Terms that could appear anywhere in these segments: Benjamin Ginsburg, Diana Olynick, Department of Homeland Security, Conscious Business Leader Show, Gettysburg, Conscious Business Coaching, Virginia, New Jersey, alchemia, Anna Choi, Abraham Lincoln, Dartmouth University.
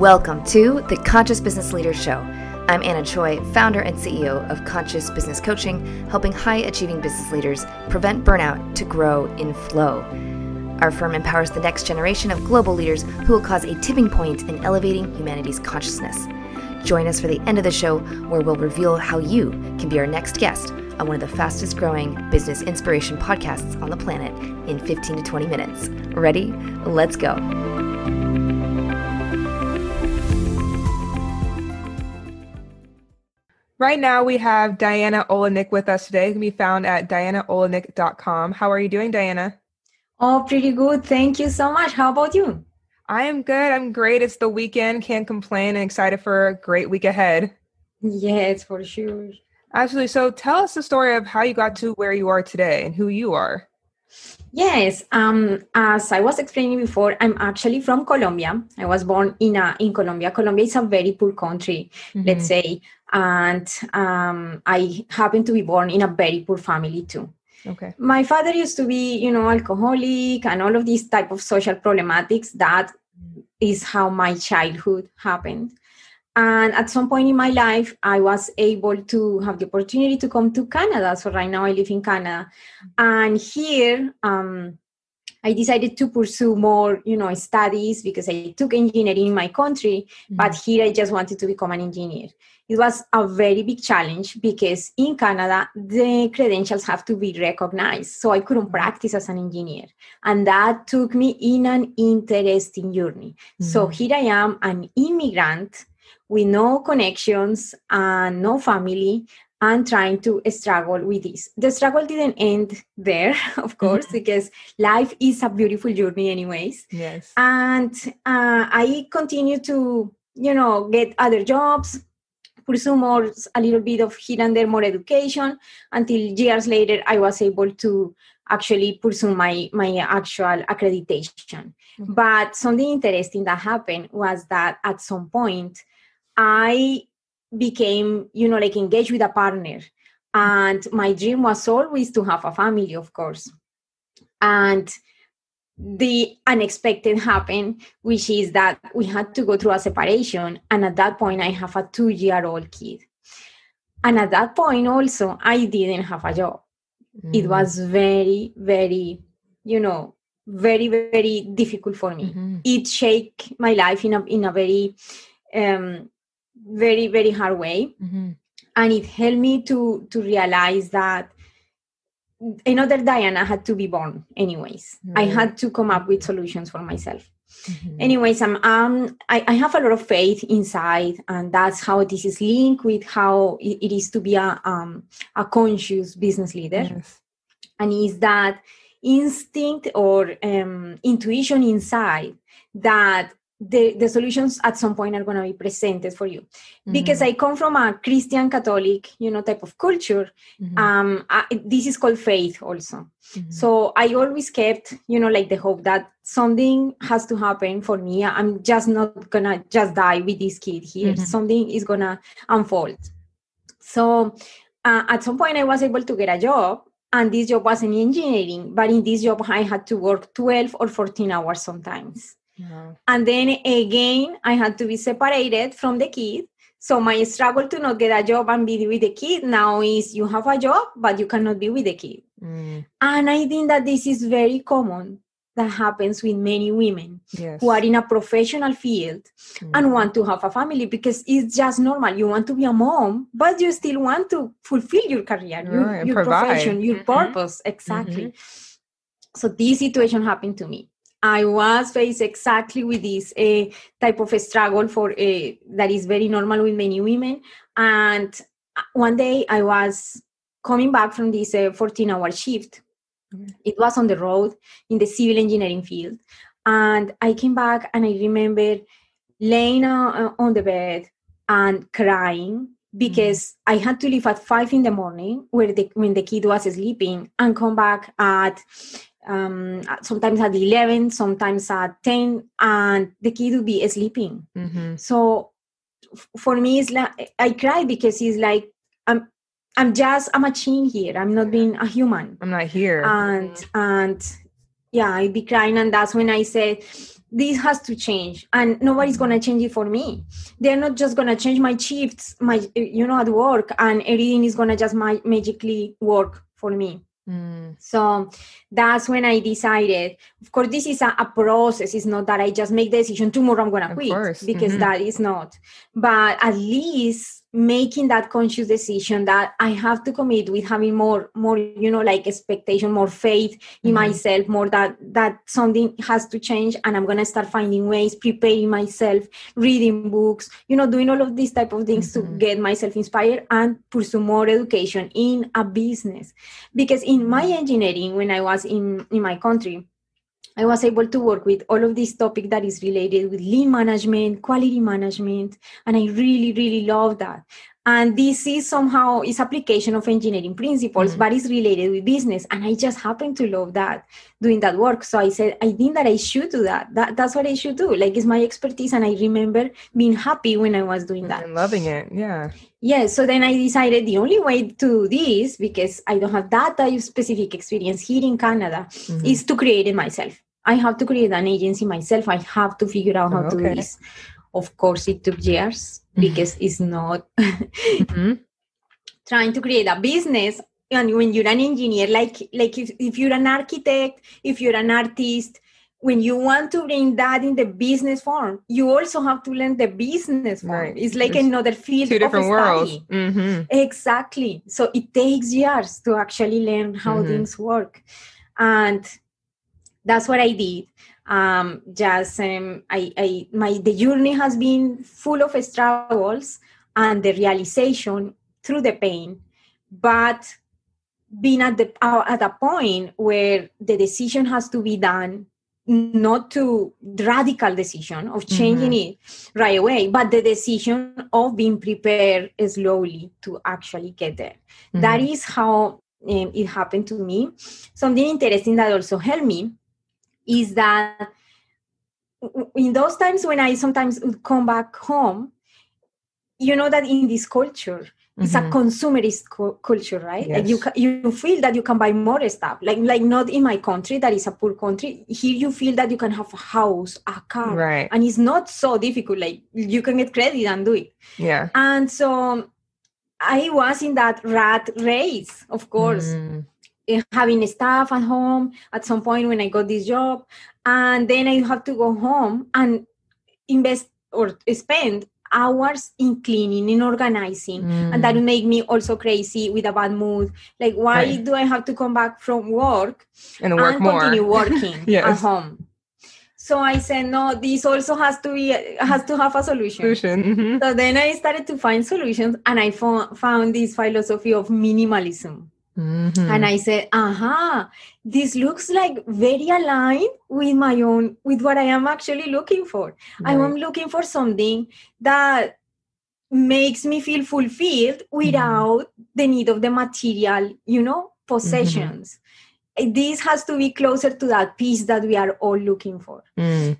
Welcome to the Conscious Business Leader Show. I'm Anna Choi, founder and CEO of Conscious Business Coaching, helping high-achieving business leaders prevent burnout to grow in flow. Our firm empowers the next generation of global leaders who will cause a tipping point in elevating humanity's consciousness. Join us for the end of the show where we'll reveal how you can be our next guest on one of the fastest growing business inspiration podcasts on the planet in 15 to 20 minutes. Ready? Let's go. Right now we have Diana Olynick with us today, who can be found at dianaolynick.com. How are you doing, Diana? Oh, pretty good. Thank you so much. How about you? I am good. I'm great. It's the weekend. Can't complain, and excited for a great week ahead. Yes, for sure. Absolutely. So tell us the story of how you got to where you are today and who you are. Yes. As I was explaining before, I'm actually from Colombia. I was born in Colombia. Colombia is a very poor country, let's say. And I happened to be born in a very poor family too. Okay. My father used to be, alcoholic and all of these type of social problematics. That is how my childhood happened. And at some point in my life, I was able to have the opportunity to come to Canada. So right now I live in Canada. And here, I decided to pursue more, studies, because I took engineering in my country, but here I just wanted to become an engineer. It was a very big challenge because in Canada, the credentials have to be recognized. So I couldn't practice as an engineer. And that took me in an interesting journey. So here I am, an immigrant with no connections and no family, and trying to struggle with this. The struggle didn't end there, of course, because life is a beautiful journey anyways. Yes. And I continued to, get other jobs, pursue more, a little bit of here and there, more education, until years later, I was able to actually pursue my actual accreditation. But something interesting that happened was that at some point, I became, engaged with a partner. And my dream was always to have a family, of course. And the unexpected happened, which is that we had to go through a separation. And at that point, I have a 2-year-old kid. And at that point also, I didn't have a job. It was very, very, very, very difficult for me. It shook my life in a very, very, very hard way. And it helped me to realize that another Diana had to be born anyways. I had to come up with solutions for myself. Anyways, I have a lot of faith inside, and that's how this is linked with how it is to be a conscious business leader. Yes. And is that instinct or intuition inside that the solutions at some point are going to be presented for you. Because I come from a Christian Catholic, type of culture. This is called faith also. So I always kept, the hope that something has to happen for me. I'm just not going to just die with this kid here. Something is going to unfold. So at some point I was able to get a job, and this job was in engineering. But in this job, I had to work 12 or 14 hours sometimes. And then again, I had to be separated from the kid. So my struggle to not get a job and be with the kid now is you have a job, but you cannot be with the kid. And I think that this is very common that happens with many women who are in a professional field and want to have a family, because it's just normal. You want to be a mom, but you still want to fulfill your career, your profession, your purpose. Exactly. So this situation happened to me. I was faced exactly with this type of struggle that is very normal with many women. And one day I was coming back from this 14-hour shift. It was on the road in the civil engineering field. And I came back and I remember laying on the bed and crying, because I had to leave at 5 a.m, when the kid was sleeping, and come back at sometimes at 11, sometimes at 10, and the kid would be sleeping. So for me, it's like, I cry because it's like, I'm a machine here. I'm not being a human. I'm not here. And yeah, I'd be crying. And that's when I said, this has to change, and nobody's going to change it for me. They're not just going to change my shifts, at work, and everything is going to just magically work for me. So that's when I decided, of course, this is a process. It's not that I just make the decision tomorrow I'm going to quit, because that is not. But at least making that conscious decision that I have to commit with having more, expectation, more faith in myself, more that something has to change, and I'm going to start finding ways, preparing myself, reading books, doing all of these type of things to get myself inspired and pursue more education in a business. Because in my engineering, when I was in my country, I was able to work with all of this topic that is related with lean management, quality management, and I really, really love that. And this is somehow is application of engineering principles, but it's related with business. And I just happen to love that, doing that work. So I said, I think that I should do that. That's what I should do. Like, it's my expertise. And I remember being happy when I was doing that. And loving it. Yeah. Yeah. So then I decided the only way to do this, because I don't have that type of specific experience here in Canada, is to create it myself. I have to create an agency myself. I have to figure out how to do this. Of course, it took years because it's not trying to create a business. And when you're an engineer, like if you're an architect, if you're an artist, when you want to bring that in the business form, you also have to learn the business form. Right. It's like another field of study. Worlds. Exactly. So it takes years to actually learn how things work. And that's what I did. The journey has been full of struggles and the realization through the pain, but being at a point where the decision has to be done, not to radical decision of changing it right away, but the decision of being prepared slowly to actually get there. That is how it happened to me. Something interesting that also helped me is that in those times when I sometimes would come back home, that in this culture, it's a consumerist culture, right? Yes. Like you feel that you can buy more stuff. Like not in my country, that is a poor country. Here you feel that you can have a house, a car. Right. And it's not so difficult. Like, you can get credit and do it. Yeah. And so I was in that rat race, of course. Having staff at home at some point when I got this job, and then I have to go home and invest or spend hours in cleaning, in organizing, and that would make me also crazy with a bad mood. Like, why do I have to come back from work and continue working at home? So I said, no, this also has to have a solution. So then I started to find solutions, and I found this philosophy of minimalism. And I said, this looks like very aligned with my own, with what I am actually looking for. Right. I am looking for something that makes me feel fulfilled without the need of the material, possessions. This has to be closer to that peace that we are all looking for.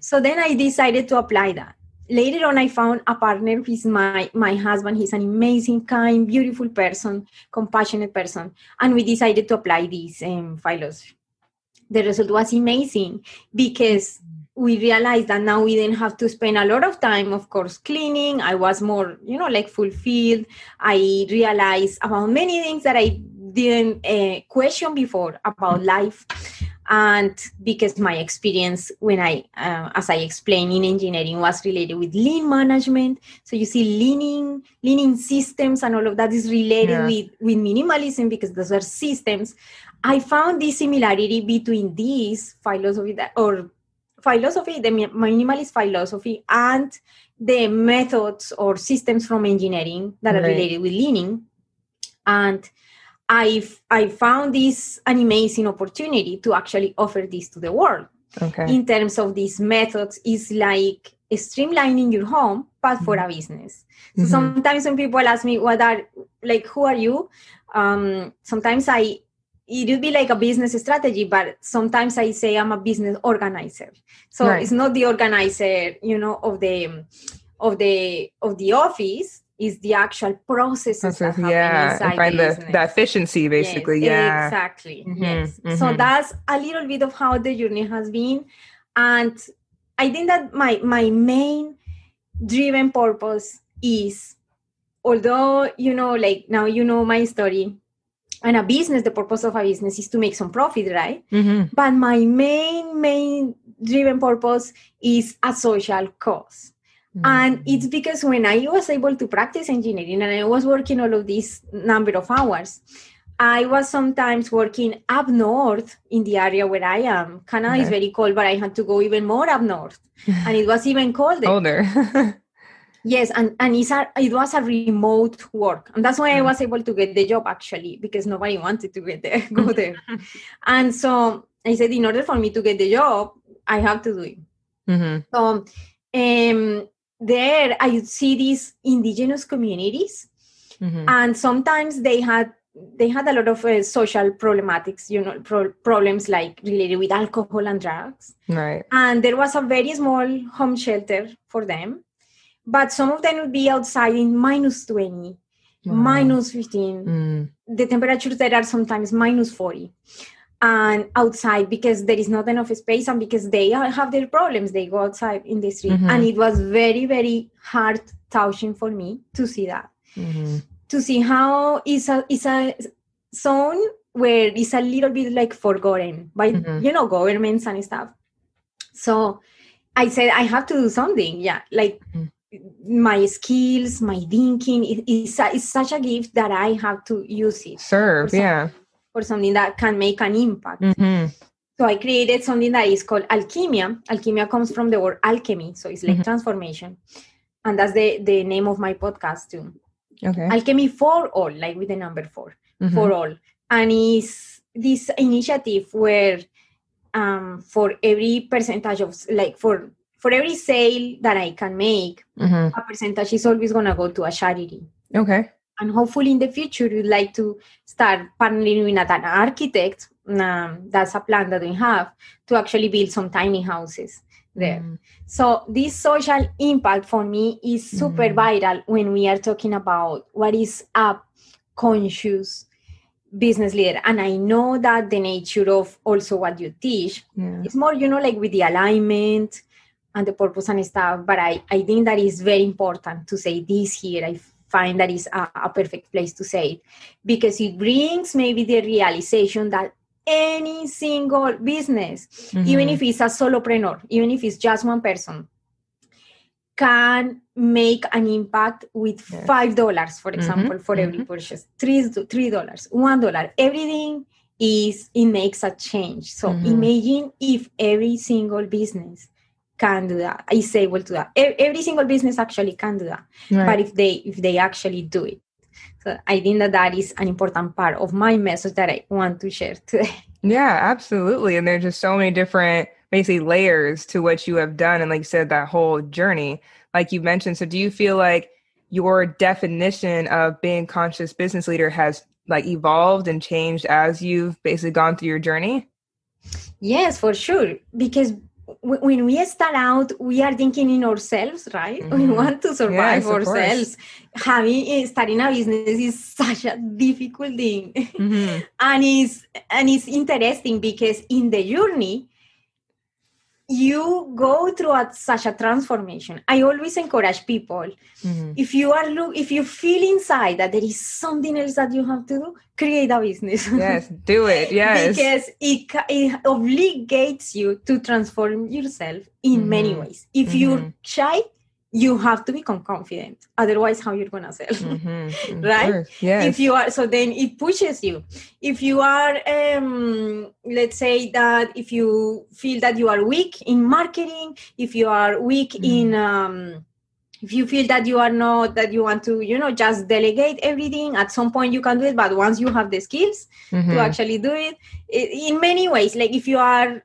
So then I decided to apply that. Later on, I found a partner. He's my husband. He's an amazing, kind, beautiful person, compassionate person. And we decided to apply this philosophy. The result was amazing because we realized that now we didn't have to spend a lot of time, of course, cleaning. I was more, fulfilled. I realized about many things that I didn't question before about life. And because my experience when as I explained in engineering, was related with lean management. So you see leaning systems and all of that is related with minimalism because those are systems. I found this similarity between this philosophy, the minimalist philosophy, and the methods or systems from engineering that are related with leaning. And I found this an amazing opportunity to actually offer this to the world. Okay. In terms of these methods, it's like streamlining your home, but for a business. So sometimes when people ask me, who are you? Sometimes it would be like a business strategy, but sometimes I say I'm a business organizer. So it's not the organizer, of the office, is the actual processes that happen inside the business. The efficiency, basically. Yes, yeah, exactly. Mm-hmm. Yes. Mm-hmm. So that's a little bit of how the journey has been. And I think that my main driven purpose is, although, now you know my story, and a business, the purpose of a business is to make some profit, right? Mm-hmm. But my main driven purpose is a social cause. And it's because when I was able to practice engineering and I was working all of these number of hours, I was sometimes working up north in the area where I am. Canada is very cold, but I had to go even more up north. And it was even colder. Yes, and it was a remote work. And that's why I was able to get the job, actually, because nobody wanted to go there. And so I said, in order for me to get the job, I have to do it. Mm-hmm. So there I see these indigenous communities, mm-hmm. and sometimes they had a lot of social problematics, problems like related with alcohol and drugs. Right. And there was a very small home shelter for them, but some of them would be outside in minus 20, minus 15, the temperatures that are sometimes minus 40. And outside, because there is not enough space and because they have their problems, they go outside in the street. Mm-hmm. And it was very, very hard touching for me to see that. Mm-hmm. To see how it's a zone where it's a little bit like forgotten by, governments and stuff. So I said, I have to do something. Yeah, like my skills, my thinking, it's such a gift that I have to use it. Serve, yeah. Or something that can make an impact. Mm-hmm. So I created something that is called alchemia. Alchemia comes from the word alchemy, so it's like transformation. And that's the name of my podcast too. Okay. Alchemy for all, like with the number 4, for all. And it's this initiative where for every percentage of, like for every sale that I can make, a percentage is always going to go to a charity. Okay. And hopefully in the future, we'd like to start partnering with an architect. That's a plan that we have to actually build some tiny houses there. Mm. So this social impact for me is super vital when we are talking about what is a conscious business leader. And I know that the nature of also what you teach is more, like with the alignment and the purpose and stuff. But I think that is very important to say this here. I find that is a perfect place to say it, because it brings maybe the realization that any single business, even if it's a solopreneur, even if it's just one person, can make an impact with $5, for example, for every purchase, $3, $1. Everything it makes a change. So imagine if every single business can do that, is able to do that. Every single business actually can do that. Right. But if they actually do it. So I think that is an important part of my message that I want to share today. Yeah, absolutely. And there's just so many different, basically, layers to what you have done. And like you said, that whole journey, like you mentioned. So do you feel like your definition of being conscious business leader has like evolved and changed as you've basically gone through your journey? Yes, for sure. Because when we start out, we are thinking in ourselves, right? We want to survive ourselves. Starting a business is such a difficult thing. And it's interesting because in the journey, you go through such a transformation. I always encourage people, if you feel inside that there is something else that you have to do, create a business. Yes, do it. Yes. Because it obligates you to transform yourself in many ways. If you're shy, you have to become confident. Otherwise, how you're going to sell, right? Yes. If you are, so then it pushes you. If you are, let's say that if you feel that you are weak in marketing, if you are weak in, if you feel that you are not, that you want to, just delegate everything, at some point you can do it. But once you have the skills to actually do it, in many ways, like if you are,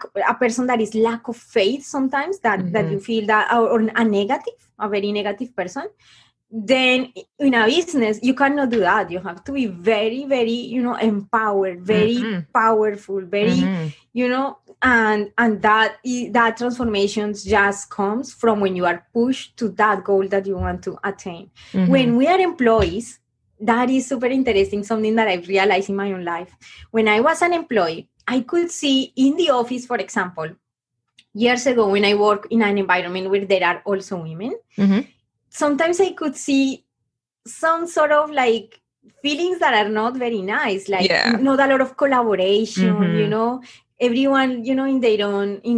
a person that is lack of faith sometimes, that you feel that, or a negative, a very negative person, then in a business, you cannot do that. You have to be very, very, empowered, very powerful, very, and that transformation just comes from when you are pushed to that goal that you want to attain. Mm-hmm. When we are employees, that is super interesting, something that I've realized in my own life. When I was an employee, I could see in the office, for example, years ago when I worked in an environment where there are also women, sometimes I could see some sort of like feelings that are not very nice, like not a lot of collaboration, everyone, in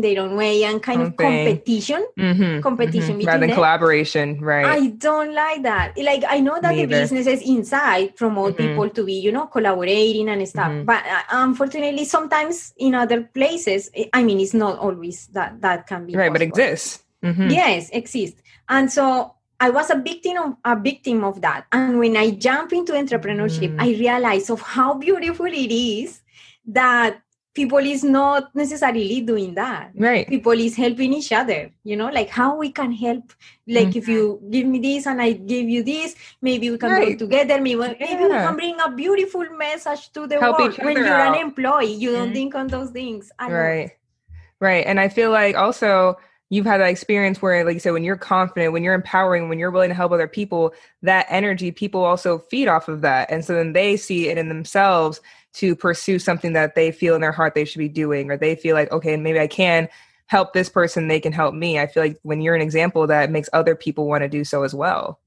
their own way, and kind of competition, rather than collaboration, right? I don't like that. Like, I know that the businesses inside promote people to be, collaborating and stuff. But unfortunately, sometimes in other places, it's not always that can be right, possible. But exists. Mm-hmm. Yes, exists. And so I was a victim of that. And when I jump into entrepreneurship, I realized of how beautiful it is that people is not necessarily doing that. Right. People is helping each other, like how we can help. Like if you give me this and I give you this, maybe we can work together. Maybe we can bring a beautiful message to the world. When you're an employee, you don't think on those things. Right. And I feel like also you've had that experience where, like you said, when you're confident, when you're empowering, when you're willing to help other people, that energy, people also feed off of that. And so then they see it in themselves to pursue something that they feel in their heart they should be doing, or they feel like, okay, maybe I can help this person, they can help me. I feel like when you're an example, that makes other people want to do so as well.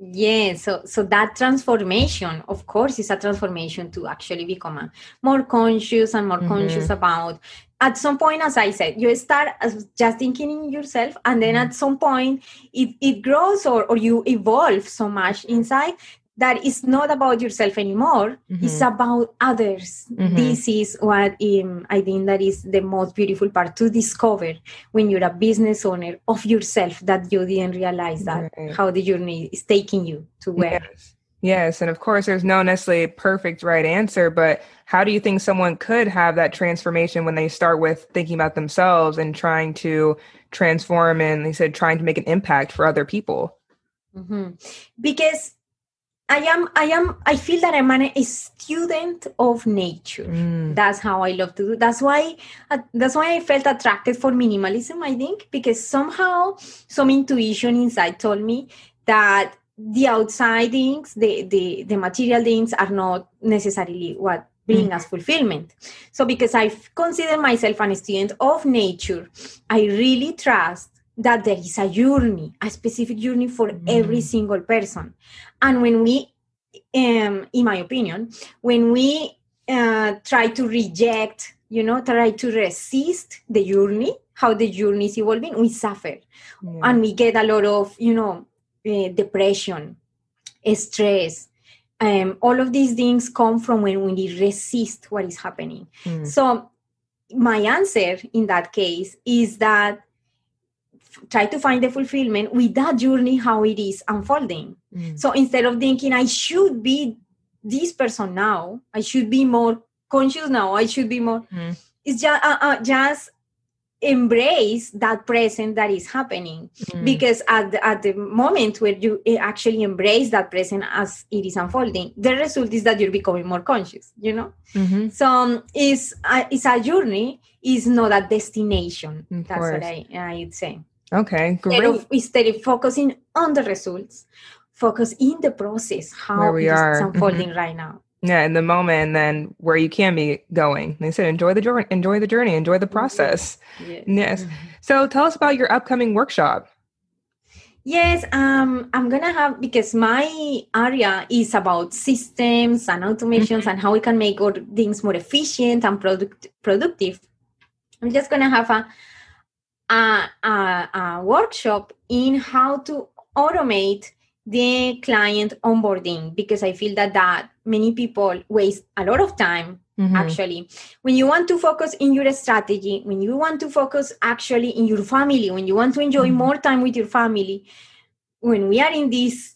Yeah, so that transformation, of course, is a transformation to actually become more conscious and more conscious about. At some point, as I said, you start as just thinking in yourself, and then at some point it grows or you evolve so much inside that it's not about yourself anymore. It's about others. This is what I think that is the most beautiful part to discover when you're a business owner of yourself, that you didn't realize that how the journey is taking you to where. Yes. And of course, there's no necessarily perfect right answer, but how do you think someone could have that transformation when they start with thinking about themselves and trying to transform and, they said, trying to make an impact for other people? Because I feel that I'm a student of nature. That's how I love to do. That's why I felt attracted for minimalism, I think, because somehow some intuition inside told me that the outside things, the material things, are not necessarily what bring us fulfillment. So because I consider myself a student of nature, I really trust that there is a journey, a specific journey for every single person. And when we, in my opinion, when we try to reject, try to resist the journey, how the journey is evolving, we suffer. And we get a lot of, depression, stress, all of these things come from when we resist what is happening. So my answer in that case is that try to find the fulfillment with that journey, how it is unfolding. So instead of thinking I should be this person now, I should be more conscious now, I should be more, it's just embrace that present that is happening, because at the moment where you actually embrace that present as it is unfolding, the result is that you're becoming more conscious, So it's a journey, it's not a destination. That's what I'd say. Okay, great. Instead of focusing on the results, focus in the process, how it is unfolding right now. Yeah, in the moment, and then where you can be going. They said, enjoy the journey, enjoy the process. Yes. So tell us about your upcoming workshop. Yes, I'm going to have, because my area is about systems and automations and how we can make all things more efficient and productive. I'm just going to have a workshop in how to automate the client onboarding, because I feel that many people waste a lot of time, actually. When you want to focus in your strategy, when you want to focus actually in your family, when you want to enjoy more time with your family, when we are in this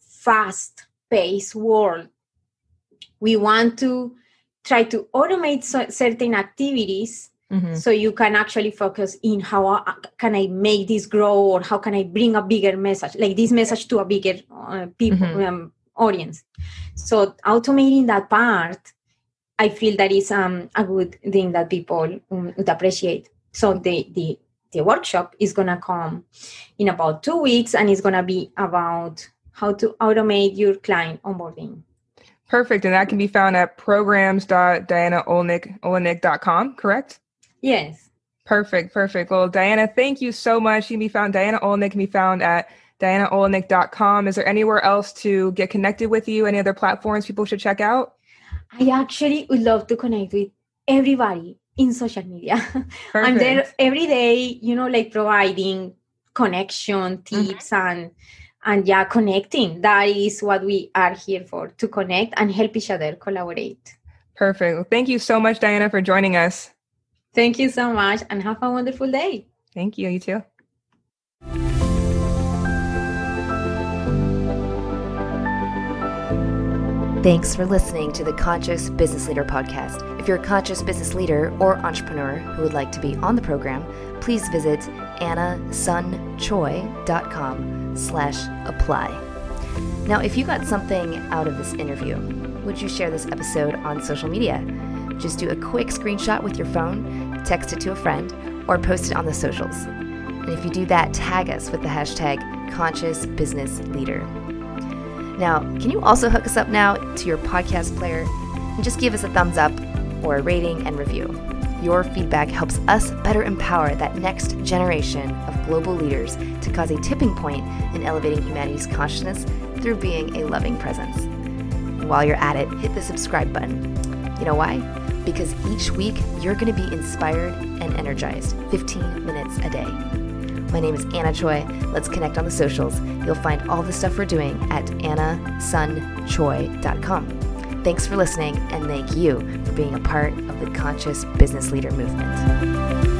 fast-paced world, we want to try to automate certain activities Mm-hmm. So you can actually focus in how can I make this grow, or how can I bring a bigger message, like this message to a bigger people mm-hmm. Audience. So automating that part, I feel that is a good thing that people would appreciate. So the workshop is going to come in about 2 weeks, and it's going to be about how to automate your client onboarding. Perfect. And that can be found at programs.dianaolynick.com, correct? Yes. Perfect. Well, Diana, thank you so much. You can be found, Diana Olynick can be found at dianaolynick.com. Is there anywhere else to get connected with you? Any other platforms people should check out? I actually would love to connect with everybody in social media. I'm there every day, like providing connection tips and connecting. That is what we are here for, to connect and help each other collaborate. Perfect. Well, thank you so much, Diana, for joining us. Thank you so much, and have a wonderful day. Thank you. You too. Thanks for listening to the Conscious Business Leader podcast. If you're a conscious business leader or entrepreneur who would like to be on the program, please visit annasunchoy.com/apply. Now, if you got something out of this interview, would you share this episode on social media? Just do a quick screenshot with your phone, text it to a friend, or post it on the socials. And if you do that, tag us with the hashtag Conscious Business Leader. Now, can you also hook us up now to your podcast player and just give us a thumbs up or a rating and review? Your feedback helps us better empower that next generation of global leaders to cause a tipping point in elevating humanity's consciousness through being a loving presence. And while you're at it, hit the subscribe button. You know why? Because each week you're going to be inspired and energized 15 minutes a day. My name is Anna Choi. Let's connect on the socials. You'll find all the stuff we're doing at annasunchoy.com. Thanks for listening, and thank you for being a part of the Conscious Business Leader movement.